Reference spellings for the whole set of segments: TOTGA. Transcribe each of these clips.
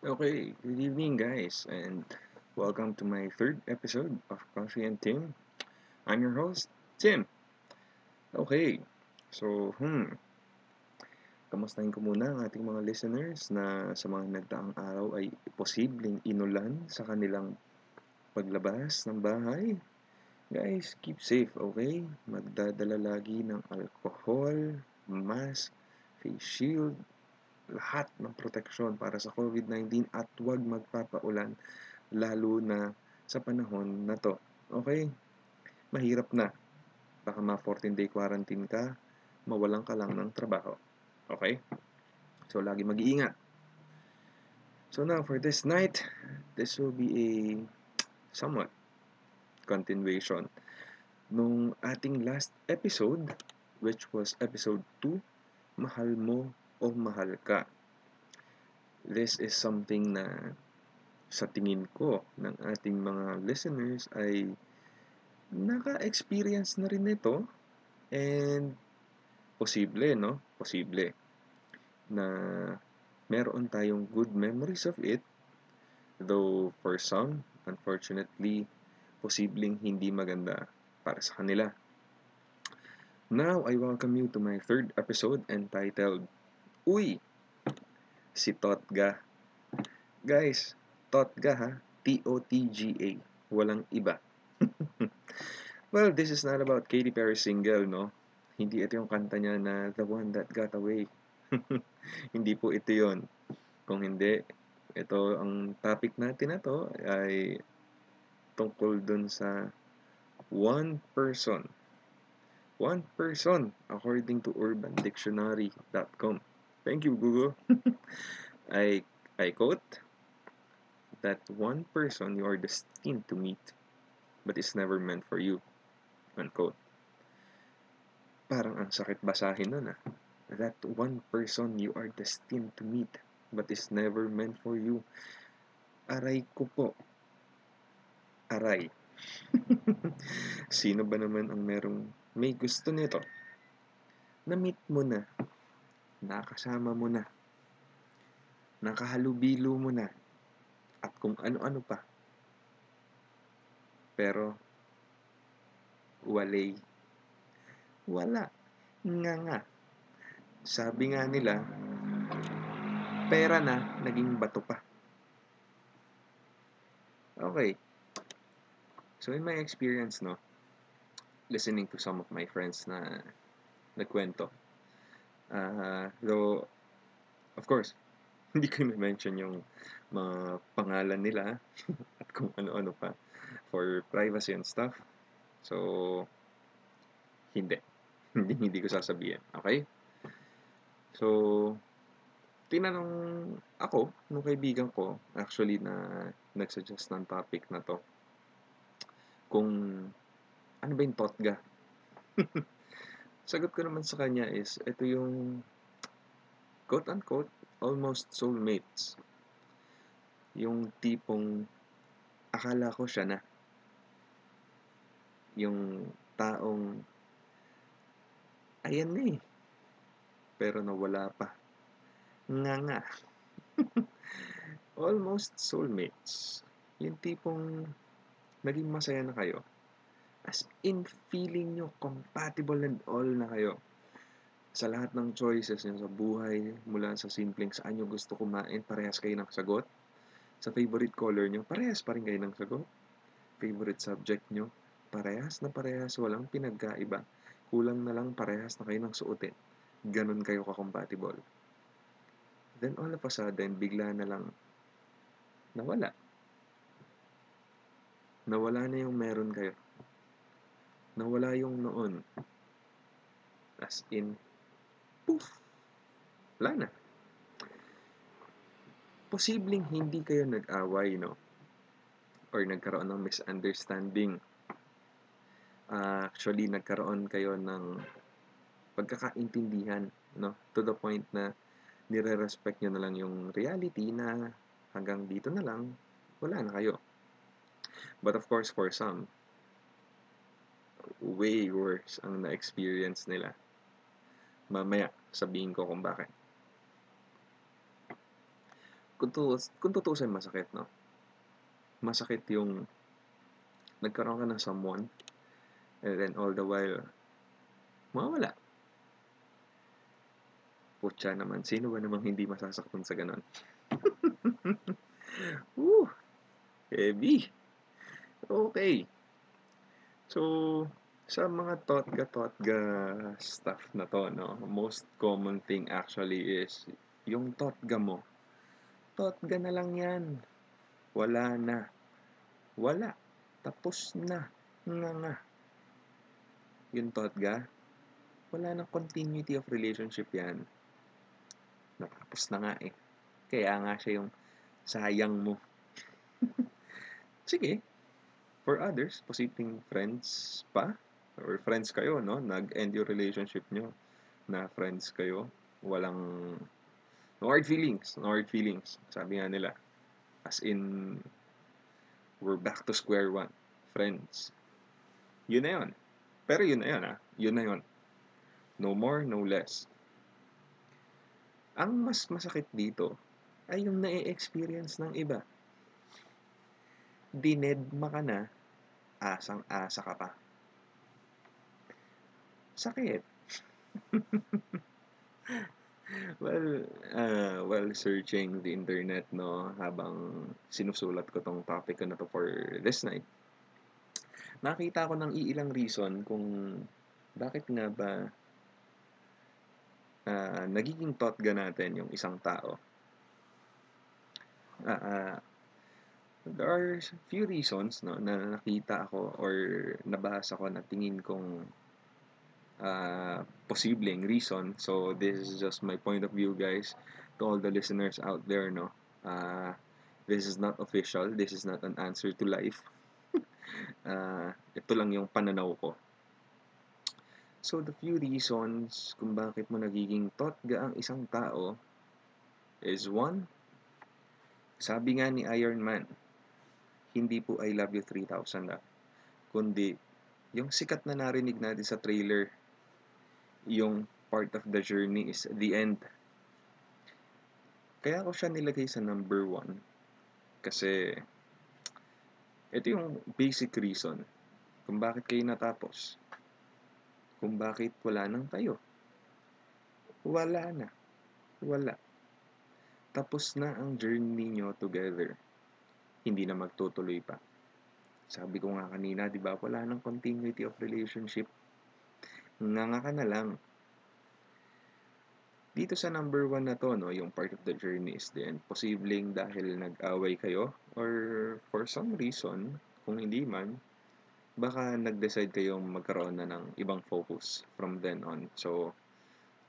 Okay, good evening guys, and welcome to my third episode of Coffee and Tim. I'm your host, Tim. Okay, so, kamustahin ko muna ang ating mga listeners na sa mga nagdaang araw ay posibleng inulan sa kanilang paglabas ng bahay. Guys, keep safe, okay? Magdadala lagi ng alcohol, mask, face shield, lahat ng proteksyon para sa COVID-19 at huwag magpapaulan lalo na sa panahon na to. Okay? Mahirap na. Baka ma-14-day quarantine ka, mawalan ka lang ng trabaho. Okay? So, lagi mag-iingat. So now, for this night, this will be a somewhat continuation nung ating last episode, which was episode 2, Mahal Mo o Mahal Ka. This is something na sa tingin ko ng ating mga listeners ay naka-experience na rin ito, and posible na meron tayong good memories of it, though for some, unfortunately, posibleng hindi maganda para sa kanila. Now, I welcome you to my third episode entitled Uy! Si TOTGA. Guys, TOTGA ha? TOTGA. Walang iba. Well, this is not about Katy Perry's single, no? Hindi ito yung kanta niya na The One That Got Away. Hindi po ito yon. Kung hindi, ito ang topic natin na to ay tungkol dun sa one person. One person, according to urbandictionary.com. Thank you, Google. I quote, that one person you are destined to meet, but is never meant for you, unquote. Parang ang sakit basahin nun, ah. That one person you are destined to meet, but is never meant for you. Aray ko po. Aray. Sino ba naman ang merong may gusto nito? Na-meet mo na. Nakasama mo na, nakahalubilo mo na, at kung ano-ano pa. Pero, wala. Nga. Sabi nga nila, pera na, naging bato pa. Okay. So, in my experience, no, listening to some of my friends na nagkwento, though, of course, hindi ko i-mention yung mga pangalan nila at kung ano-ano pa for privacy and stuff. So, hindi ko sasabihin. Okay? So, tinanong ako nung kaibigan ko, actually, na nagsuggest ng topic na to, kung ano ba yung TOTGA? Sagot ko naman sa kanya is, ito yung quote-unquote almost soulmates. Yung tipong akala ko siya na. Yung taong ayan na eh. Pero nawala pa. Nga. Almost soulmates. Yung tipong naging masaya na kayo. As in, feeling nyo compatible and all na kayo sa lahat ng choices nyo sa buhay, mula sa simpleng saan nyo gusto kumain, parehas kayo ng sagot. Sa favorite color nyo, parehas pa rin kayo ng sagot. Favorite subject nyo, parehas na parehas, walang pinagkaiba. Kulang na lang parehas na kayo ng suotin. Ganon kayo ka-compatible. Then all of a sudden, bigla na lang nawala. Nawala na yung meron kayo. Nawala yung noon. As in, poof! Wala na. Posibleng hindi kayo nag-away, no? Or nagkaroon ng misunderstanding. Actually, nagkaroon kayo ng pagkakaintindihan, no? To the point na nire-respect nyo na lang yung reality na hanggang dito na lang, wala na kayo. But of course, for some, way worse ang na-experience nila. Mamaya, sabihin ko kung bakit. kung tutuusin, masakit, no? Masakit yung nagkaroon ka ng someone and then all the while mawala. Putya naman, sino ba namang hindi masasaktan sa ganun? Heavy. Okay. So, sa mga TOTGA stuff na to, no, most common thing actually is yung TOTGA mo. TOTGA na lang yan. Wala na. Wala. Tapos na. Nga. Yung TOTGA, wala na continuity of relationship yan. Natapos na nga eh. Kaya nga siya yung sayang mo. Sige. For others, posibleng friends pa, or friends kayo, no? Nag-end your relationship nyo na friends kayo. Walang, no hard feelings. Sabi nga nila. As in, we're back to square one. Friends. Yun na yun. Pero yun na yun, ha? Yun na yun. No more, no less. Ang mas masakit dito ay yung na-experience ng iba. Dinedma ka na, asang-asa ka pa. Sakit. Well, searching the internet, no, habang sinusulat ko tong topic ko na to for this night, nakita ko ng iilang reason kung bakit nga ba nagiging TOTGA natin yung isang tao. There are few reasons, no, na nakita ako or nabasa ko na tingin kong posibleng reason. So this is just my point of view, guys, to all the listeners out there, no. This is not official. This is not an answer to life. Ito lang yung pananaw ko. So the few reasons kung bakit mo nagiging TOTGA ang isang tao is one, sabi nga ni Iron Man, hindi po I Love You 3000 ah, kundi yung sikat na narinig natin sa trailer, yung part of the journey is the end. Kaya ko siya nilagay sa number 1 kasi ito yung basic reason kung bakit kayo natapos, kung bakit wala nang tayo. Wala na. Wala. Tapos na ang journey nyo together. Hindi na magtutuloy pa. Sabi ko nga kanina, di ba, wala nang continuity of relationship. Nga ka na lang. Dito sa number 1 na to, no, yung part of the journey is the end. Posibleng dahil nag-away kayo or for some reason, kung hindi man, baka nag-decide kayong magkaroon na ng ibang focus from then on. So,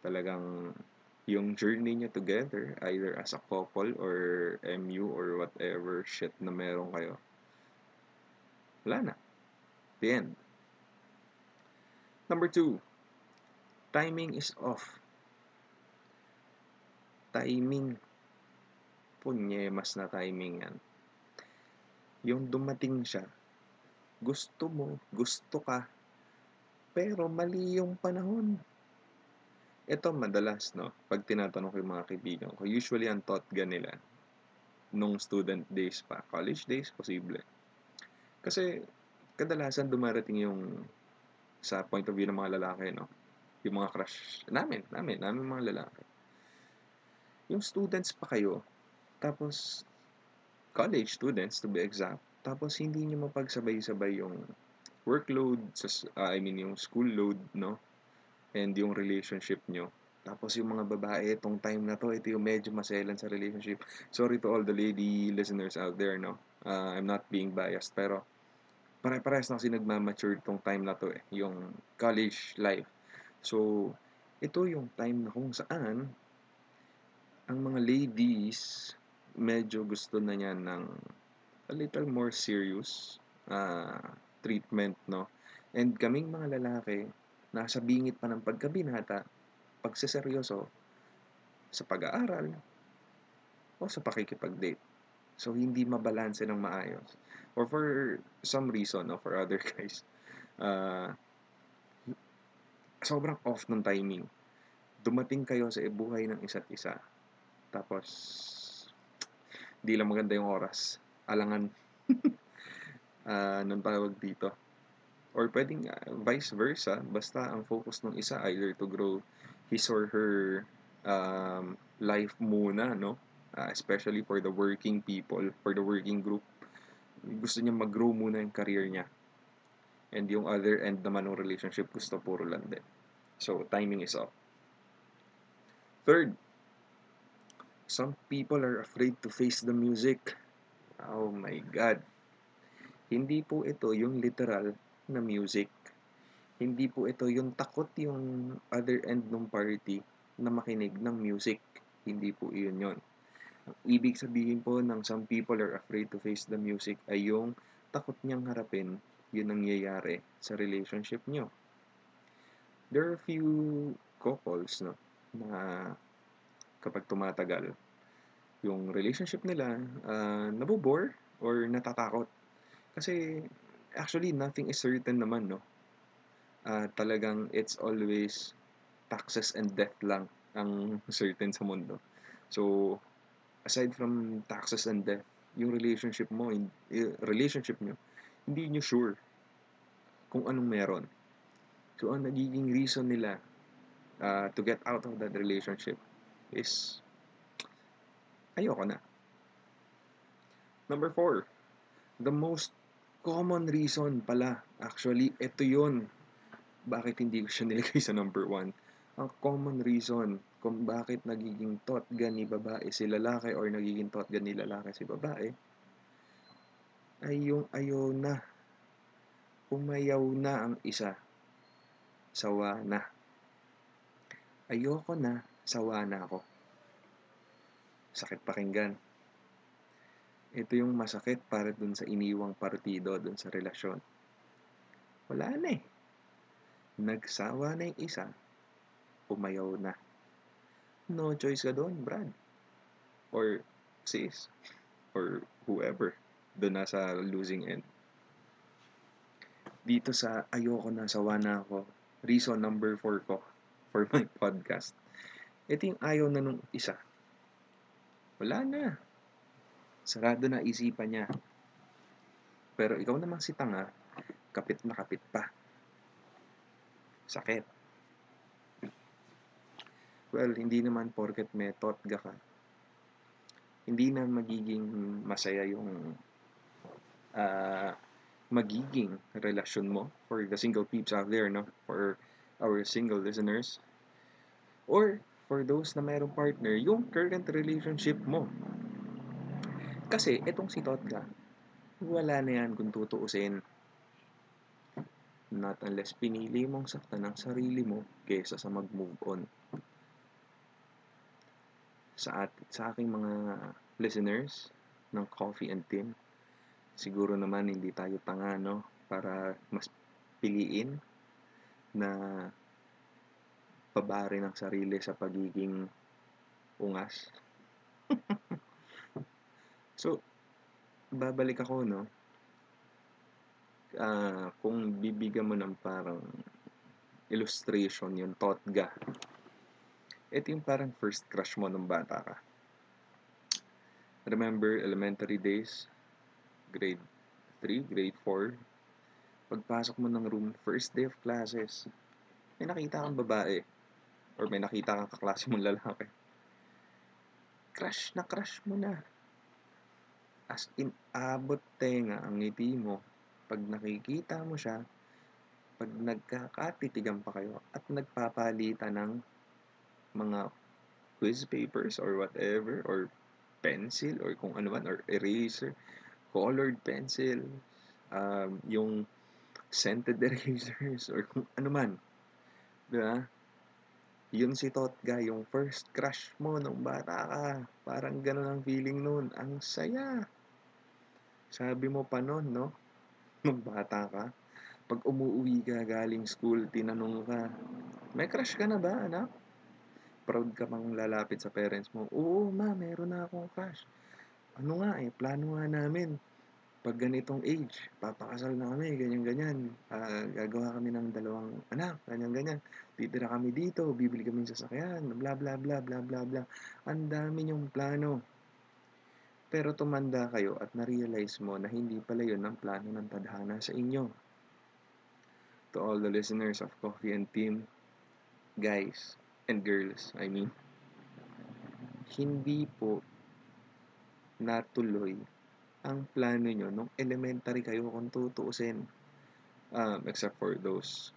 talagang yung journey nyo together, either as a couple or MU or whatever shit na meron kayo, wala na. The end. Number 2, timing is off. Timing. Punyemas na timing yan. Yung dumating siya, gusto mo, gusto ka, pero mali yung panahon. Ito madalas, no, pag tinatanong ko yung mga kaibigan ko, usually ang TOTGA nila nung student days pa, college days, posible. Kasi kadalasan dumarating yung sa point of view ng mga lalaki, no, yung mga crush namin mga lalaki. Yung students pa kayo, tapos college students to be exact, tapos hindi niyo mapagsabay-sabay yung workload, yung school load, no, and yung relationship nyo. Tapos yung mga babae, itong time na to, ito yung medyo maselan sa relationship. Sorry to all the lady listeners out there, no? I'm not being biased, pero pare-pares na kasi nagmamature itong time na to, eh, yung college life. So, ito yung time na kung saan ang mga ladies medyo gusto na niya ng a little more serious treatment, no? And kaming mga lalaki, nasa bingit pa ng pagkabinata, pagseseryoso, sa pag-aaral, o sa pakikipag-date. So, hindi mabalanse ng maayos. Or for some reason, or for other guys, sobrang off ng timing. Dumating kayo sa buhay ng isa't isa. Tapos, Hindi lang maganda yung oras. Alangan. Anong tawag dito? Or pwedeng vice versa, basta ang focus ng isa either to grow his or her life muna, no? Especially for the working people, for the working group. Gusto niya mag-grow muna yung career niya. And yung other end naman ng relationship, gusto puro lang din. So, timing is off. Third, some people are afraid to face the music. Oh my God. Hindi po ito yung literal na music. Hindi po ito yung takot yung other end ng party na makinig ng music. Hindi po iyon yon. Ang ibig sabihin po ng some people are afraid to face the music ay yung takot niyang harapin yun nangyayari sa relationship niyo. There are few couples, no, na kapag tumatagal yung relationship nila, nabobore or natatakot. Kasi, actually, nothing is certain naman, no? Talagang, it's always taxes and death lang ang certain sa mundo. So, aside from taxes and death, yung relationship mo, relationship nyo, hindi nyo sure kung anong meron. So, ang nagiging reason nila to get out of that relationship is, ayoko na. Number 4, the most common reason pala, actually, ito yun. Bakit hindi ko siya nilagay sa number 1? Ang common reason kung bakit nagiging TOTGA ni babae si lalaki or nagiging TOTGA ni lalaki si babae ay yung ayaw na. Umayaw na ang isa. Sawa na. Ayoko na, sawa na ako. Sakit pakinggan. Ito yung masakit para dun sa iniwang partido, dun sa relasyon. Wala na eh. Nagsawa na yung isa, umayaw na. No choice ka dun, Brad. Or sis. Or whoever. Dun na sa losing end. Dito sa ayoko na, sawa na ako, reason number 4 ko for my podcast. Ito yung ayaw na nung isa. Wala na. Sarado na isipan niya. Pero ikaw naman si tanga, kapit na kapit pa. Sakit. Well, hindi naman porket may TOTGA ka, hindi na magiging masaya yung magiging relasyon mo for the single peeps out there, no? For our single listeners. Or for those na mayroong partner, yung current relationship mo. Kasi, itong si TOTGA, wala na yan kung tutuusin. Not unless pinili mong saktan ang sarili mo kesa sa mag-move on. Sa aking mga listeners ng Coffee and Tin, siguro naman hindi tayo tanga, no? Para mas piliin na pabarin ang sarili sa pagiging ungas. So, babalik ako, no? Kung bibigyan mo ng parang illustration yung TOTGA, ito yung parang first crush mo nung bata ka. Remember, elementary days, grade 3, grade 4, pagpasok mo ng room, first day of classes, may nakita kang babae, or may nakita kang kaklase mong lalaki. Crush na crush mo na. As in, abot tenga ang ngiti mo pag nakikita mo siya, pag nagkakatitigan pa kayo at nagpapalitan ng mga quiz papers or whatever, or pencil or kung ano man, or eraser, colored pencil, yung scented erasers or kung ano man. Diba? Yun si TOTGA, yung first crush mo nung bata ka. Parang ganun ang feeling nun. Ang saya. Sabi mo pa nun, no? Nung bata ka, pag umuwi ka galing school, tinanong ka, may crush ka na ba, anak? Proud ka bang lalapit sa parents mo? Oo, ma, meron na akong crush. Ano nga eh, plano nga namin. Pag ganitong age, papakasal na kami, ganyan-ganyan. Gagawa kami ng 2 anak, ganyan-ganyan. Titira kami dito, bibili kami ng sasakyan, bla bla bla bla bla bla. Ang dami niyong plano. Pero tumanda kayo at na-realize mo na hindi pala yun ang plano ng tadhana sa inyo. To all the listeners of Coffee and Team, guys and girls, I mean, hindi po natuloy ang plano nyo nung elementary kayo kung tutuusin. Except for those,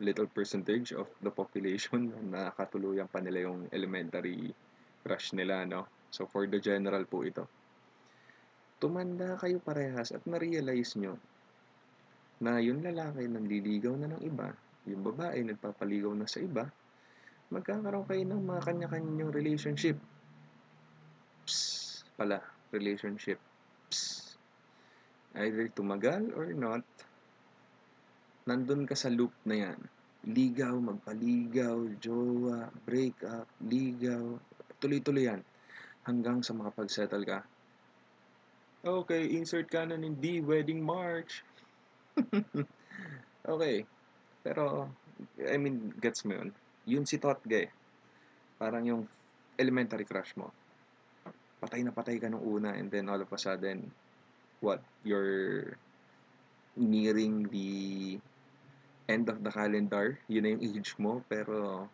little percentage of the population na nakatuluyang pa nila yung elementary crush nila, no? So, for the general po ito. Tumanda kayo parehas at na-realize nyo na yung lalaki nangliligaw na ng iba, yung babae nagpapaligaw na sa iba, magkakaroon kayo ng mga kanya-kanyang relationship. Either tumagal or not, nandun ka sa loop na yan. Ligaw, magpaligaw, jowa, break up, ligaw, tuloy-tuloy yan. Hanggang sa makapag-settle ka. Okay, insert ka na ng D, wedding march. Okay, pero, I mean, gets mo yun. Yun si TOTGA. Parang yung elementary crush mo. Patay na patay ka nung una and then all of a sudden, you're nearing the end of the calendar. Yun na yung age mo, pero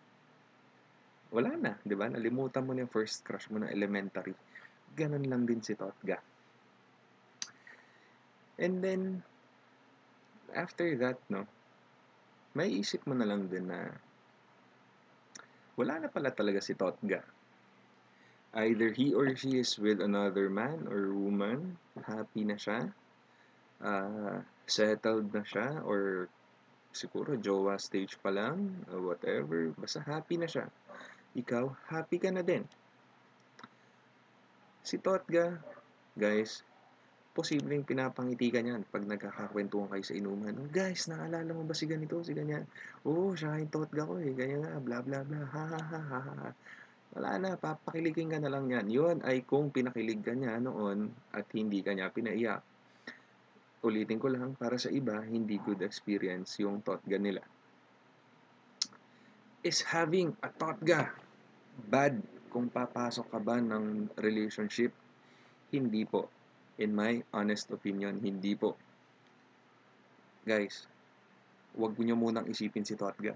wala na, di ba? Nalimutan mo na yung first crush mo na elementary. Ganun lang din si TOTGA. And then, after that, no, may isip mo na lang din na wala na pala talaga si TOTGA. Either he or she is with another man or woman, happy na siya, settled na siya, or siguro jowa stage pa lang, whatever, basta happy na siya. Ikaw, happy ka na din. Si TOTGA, guys, posibleng pinapangiti ka niyan pag nagkakakwentuhan kayo sa inuman. Oh, guys, naalala mo ba si ganito, si ganyan? Oo, siya yung TOTGA ko eh, ganyan nga, bla bla bla, ha ha ha ha ha. Wala na, papakiligin ka na lang yan. Yun ay kung pinakilig ka niya noon at hindi ka niya pinaiyak. Ulitin ko lang, para sa iba, hindi good experience yung TOTGA nila. Is having a TOTGA bad kung papasok ka ba ng relationship? Hindi po. In my honest opinion, hindi po. Guys, huwag niyo munang isipin si TOTGA.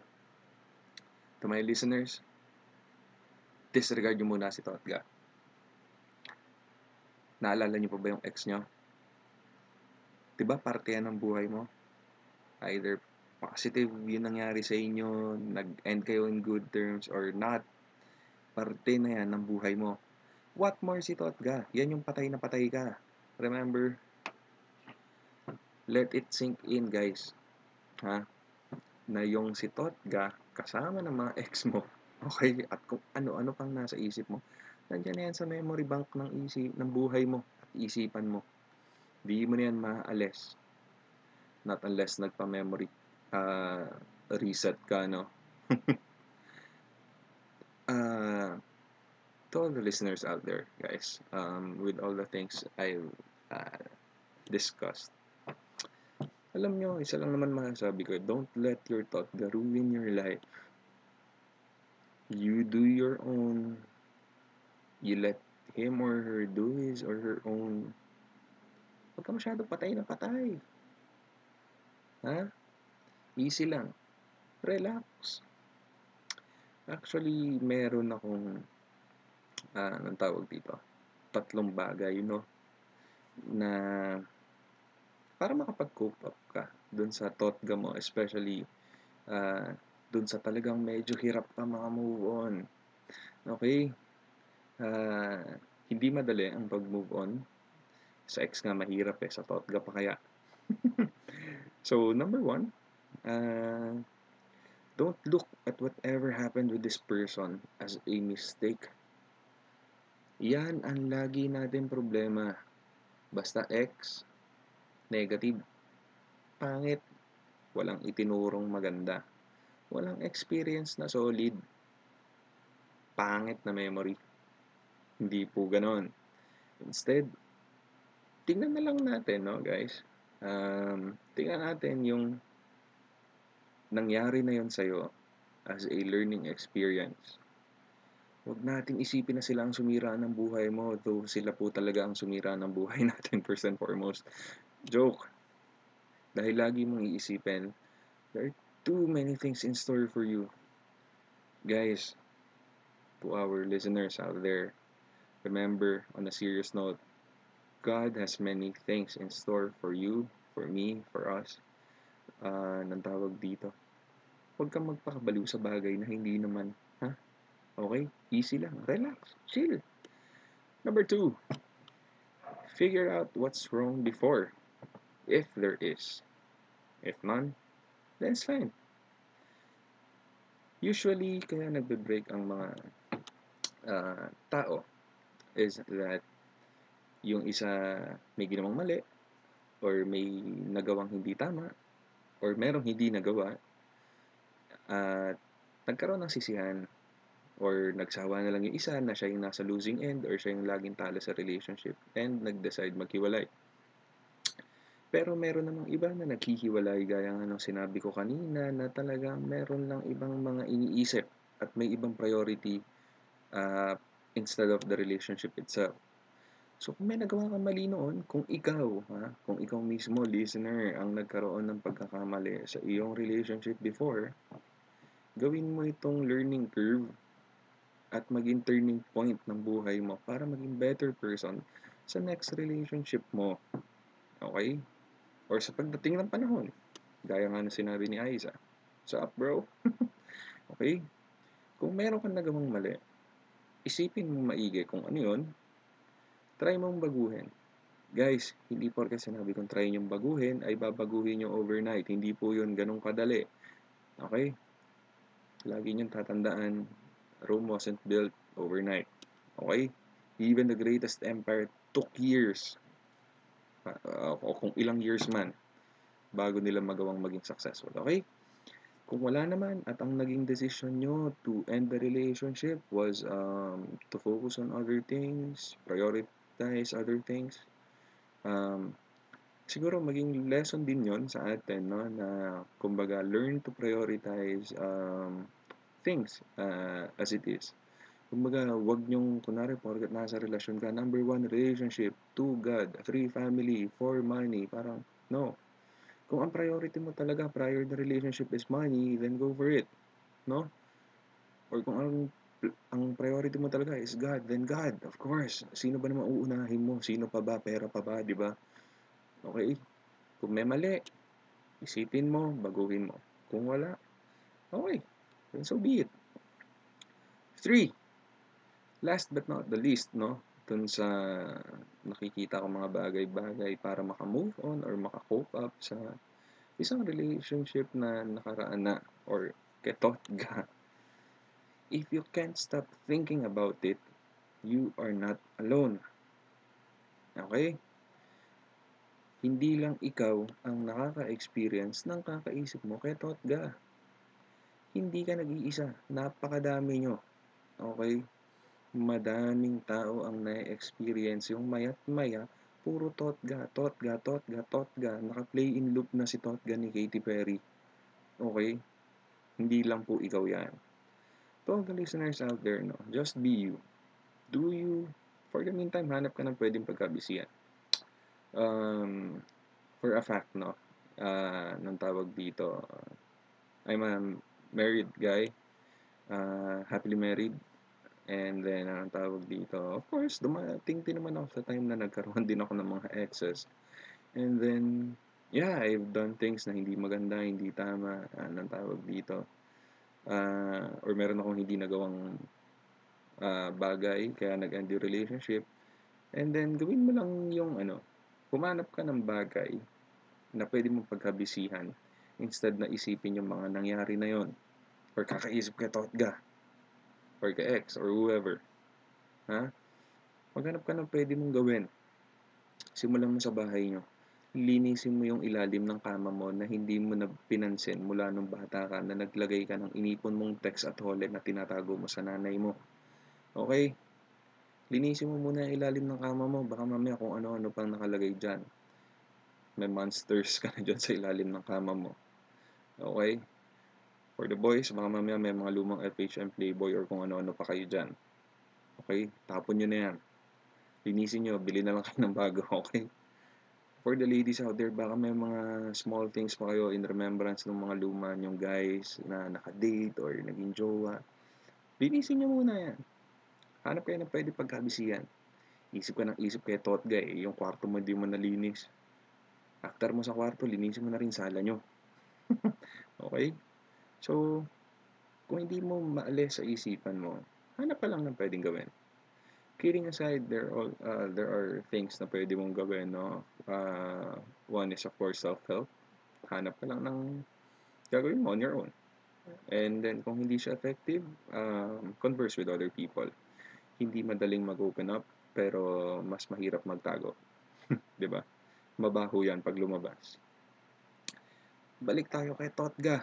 To my listeners, disregard nyo muna si TOTGA. Naalala nyo pa ba yung ex nyo? Diba parte yan ng buhay mo? Either positive yung nangyari sa inyo, nag-end kayo in good terms or not. Parte na yan ng buhay mo. What more si TOTGA? Yan yung patay na patay ka. Remember? Let it sink in, guys. Ha? Na yung si TOTGA kasama ng mga ex mo. Okay, at kung ano-ano pang nasa isip mo, nandiyan na yan sa memory bank ng ng buhay mo at isipan mo. Di mo na yan maaalis. Not unless nagpa-memory reset ka, no? To all the listeners out there, guys, with all the things I've discussed, alam nyo, isa lang naman masasabi ko, don't let your TOTGA ruin your life. You do your own. You let him or her do his or her own. Huwag ka masyado patay na patay. Ha? Easy lang. Relax. Actually, meron akong anong tawag dito? 3 bagay, no? Na para makapag-cope up ka dun sa TOTGA mo, especially dun sa talagang medyo hirap pa maka-move on. Okay? Hindi madali ang pag-move on. Sa ex nga mahirap eh. Sa TOTGA pa kaya. So, number 1, don't look at whatever happened with this person as a mistake. Yan ang lagi natin problema. Basta ex, negative, pangit, walang itinurong maganda. Walang experience na solid. Pangit na memory. Hindi po ganon. Instead, tingnan na lang natin, no, guys? Tingnan natin yung nangyari na yun sa'yo as a learning experience. Huwag nating isipin na sila ang sumira ng buhay mo, though sila po talaga ang sumira ng buhay natin, first and foremost. Joke. Dahil lagi mong iisipin, there are too many things in store for you. Guys, to our listeners out there, remember, on a serious note, God has many things in store for you, for me, for us. Nang tawag dito. Huwag kang magpakabaliw sa bagay na hindi naman, ha? Okay? Easy lang. Relax. Chill. Number 2, figure out what's wrong before, if there is. If none, then it's fine. Usually, kaya nagbe-break ang mga tao is that yung isa may ginawang mali or may nagawang hindi tama or merong hindi nagawa at nagkaroon ng sisihan or nagsawa na lang yung isa na siya yung nasa losing end or siya yung laging talo sa relationship and nag-decide maghiwalay. Pero meron namang iba na naghihiwalay gaya ng sinabi ko kanina na talagang meron lang ibang mga iniisip at may ibang priority instead of the relationship itself. So kung may nagawa kang mali noon, kung ikaw, ha, kung ikaw mismo, listener, ang nagkaroon ng pagkakamali sa iyong relationship before, gawin mo itong learning curve at maging turning point ng buhay mo para maging better person sa next relationship mo. Okay? Or sa pagdating ng panahon, gaya nga na sinabi ni Aiza, what's up, bro? Okay? Kung meron kang nagawang mali, isipin mo maigi kung ano yun, try mong baguhin. Guys, hindi porke sinabi kong try niyong baguhin, ay babaguhin nyo overnight. Hindi po yun ganun kadali. Okay? Lagi niyong tatandaan, Rome wasn't built overnight. Okay? Even the greatest empire took years. O kung ilang years man bago nila magawang maging successful. Okay? Kung wala naman at ang naging decision nyo to end the relationship was to focus on other things, prioritize other things, siguro maging lesson din yon sa atin, no? Na kumbaga learn to prioritize things as it is. Kumbaga, huwag nyong, kunwari, porkat nasa relasyon ka, number 1, relationship, 2, God, 3, family, 4, money, parang, no. Kung ang priority mo talaga prior the relationship is money, then go for it, no? Or kung ang priority mo talaga is God, then God, of course. Sino ba naman uunahin mo? Sino pa ba? Pera pa ba? Diba? Okay? Kung may mali, isipin mo, baguhin mo. Kung wala, okay. Then so be it. 3. Last but not the least, no, dun sa nakikita ko mga bagay-bagay para maka-move on or maka-cope up sa isang relationship na nakaraan na or ketotga. If you can't stop thinking about it, you are not alone. Okay? Hindi lang ikaw ang nakaka-experience ng kakaisip mo ketotga. Hindi ka nag-iisa. Napakadami nyo. Okay? Madaming tao ang na-experience yung mayat-maya, puro totga, totga, totga, totga, naka-play in loop na si totga ni Katy Perry. Okay? Hindi lang po ikaw yan. To all the listeners out there, no, just be you. Do you. For the meantime, hanap ka ng pwedeng pagkabisihan. For a fact, no, nang tawag dito, I'm a married guy, happily married. And then, ang tawag dito, of course, dumating din naman ako sa time na nagkaroon din ako ng mga exes. And then, yeah, I've done things na hindi maganda, hindi tama, ang tawag dito. Or meron akong hindi nagawang bagay, kaya nag-end yung relationship. And then, gawin mo lang yung, ano, humanap ka ng bagay na pwede mong pagkabisihan instead na isipin yung mga nangyari na yon or kakaisip ka, totga. Or ka-ex, or whoever. Ha? Maghanap ka ng pwede mong gawin. Simulan mo sa bahay nyo. Linisin mo yung ilalim ng kama mo na hindi mo na pinansin mula nung bata ka na naglagay ka ng inipon mong text at hole na tinatago mo sa nanay mo. Okay? Linisin mo muna yung ilalim ng kama mo. Baka mamaya kung ano-ano pang nakalagay dyan. May monsters ka na dyan sa ilalim ng kama mo. Okay? For the boys, baka mamaya may mga lumang FHM Playboy or kung ano-ano pa kayo dyan. Okay? Tapon nyo na yan. Linisin nyo. Bili na lang kayo ng bago. Okay? For the ladies out there, baka may mga small things pa kayo in remembrance ng mga luma nyong guys na nakadate or naging jowa. Linisin nyo muna yan. Hanap kayo na pwede pagkabisihan. Isip ka ng isip kay Totga eh. Yung kwarto mo hindi mo nalinis. After mo sa kwarto, linisin mo na rin sala nyo. Okay? So, kung hindi mo maalis sa isipan mo, hanap pa lang ng pwedeng gawin. Kidding aside, there are things na pwede mong gawin, no? One is, of course, self-help. Hanap pa lang ng gagawin mo on your own. And then, kung hindi siya effective, converse with other people. Hindi madaling mag-open up, pero mas mahirap magtago. Diba? Mabaho yan pag lumabas. Balik tayo kay TOTGA.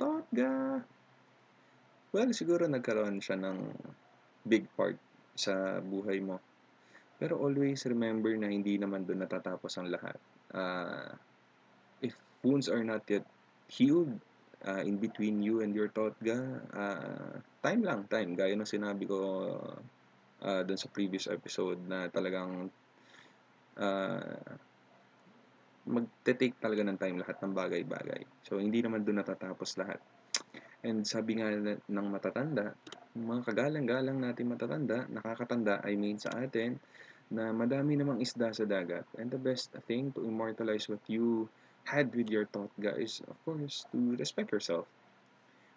TOTGA! Well, siguro nagkaroon siya ng big part sa buhay mo. Pero always remember na hindi naman doon natatapos ang lahat. If wounds are not yet healed, in between you and your TOTGA, time lang, time. Gaya ng sinabi ko doon sa previous episode na talagang magte-take talaga ng time lahat ng bagay-bagay. So, hindi naman doon natatapos lahat. And sabi nga ng matatanda, mga kagalang-galang natin matatanda, nakakatanda, I mean sa atin, na madami namang isda sa dagat. And the best thing to immortalize what you had with your TOTGA is, of course, to respect yourself.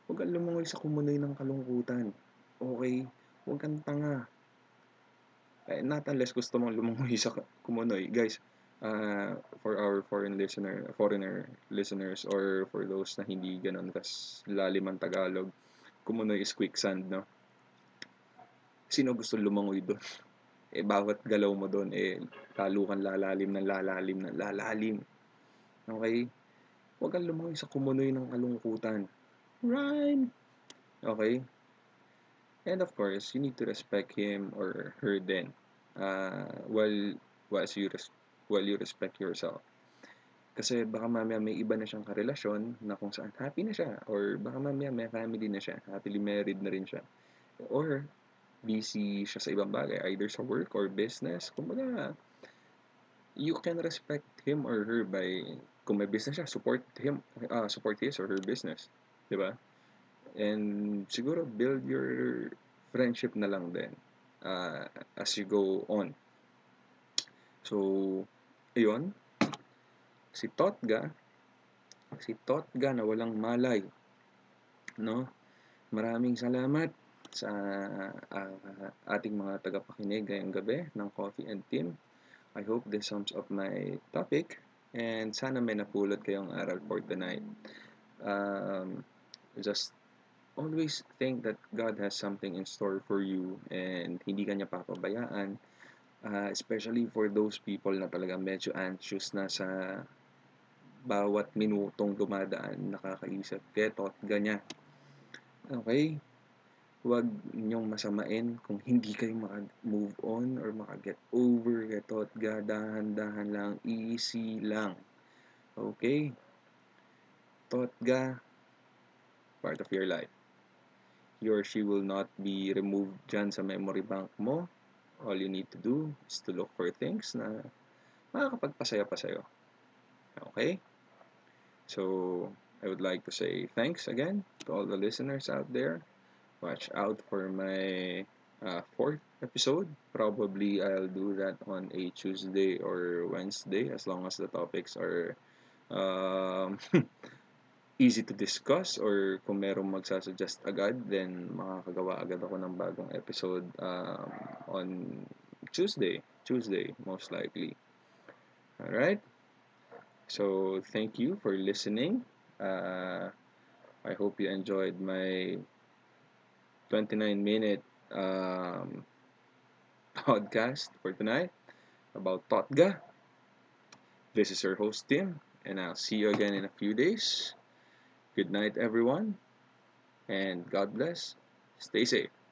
Huwag kang lumungoy sa kumunoy ng kalungkutan. Okay? Huwag kang tanga. Not unless gusto mong lumungoy sa kumunoy. Guys, for our foreigner listeners or for those na hindi ganun kas lalim ang Tagalog, kumunoy is quicksand, no? Sino gusto lumangoy doon? Bawat galaw mo doon, lalo kang lalalim. Okay? Huwag kang lumangoy sa kumunoy ng kalungkutan. Rhyme! Okay? And of course, you need to respect him or her then. While you respect yourself. Kasi baka mamaya may iba na siyang karelasyon na kung saan happy na siya. Or baka mamaya may family na siya. Happily married na rin siya. Or busy siya sa ibang bagay. Either sa work or business. Kumbaga, you can respect him or her by, kung may business siya, support his or her business. Diba? And siguro build your friendship na lang din as you go on. So, ayun. Si TOTGA na walang malay, no? Maraming salamat sa ating mga tagapakinig ngayong gabi ng Coffee and Team. I hope this sums up my topic and sana may napulot kayong aral for the night. Just always think that God has something in store for you and hindi ka niya papabayaan. Especially for those people na talaga medyo anxious na sa bawat minutong dumadaan, nakakaisip kay TOTGA niya. Okay? Huwag niyong masamain kung hindi kayo maka-move on or maka-get over kay TOTGA. Dahan-dahan lang, easy lang. Okay? TOTGA, part of your life. He or she will not be removed dyan sa memory bank mo. All you need to do is to look for things na makakapagpasaya pa sa'yo. Okay? So, I would like to say thanks again to all the listeners out there. Watch out for my 4th episode. Probably I'll do that on a Tuesday or Wednesday as long as the topics are easy to discuss or kung merong magsasuggest agad, then makakagawa agad ako ng bagong episode on Tuesday most likely. Alright, so thank you for listening. I hope you enjoyed my 29-minute podcast for tonight about TOTGA. This is your host Tim, and I'll see you again in a few days. Good night, everyone, and God bless. Stay safe.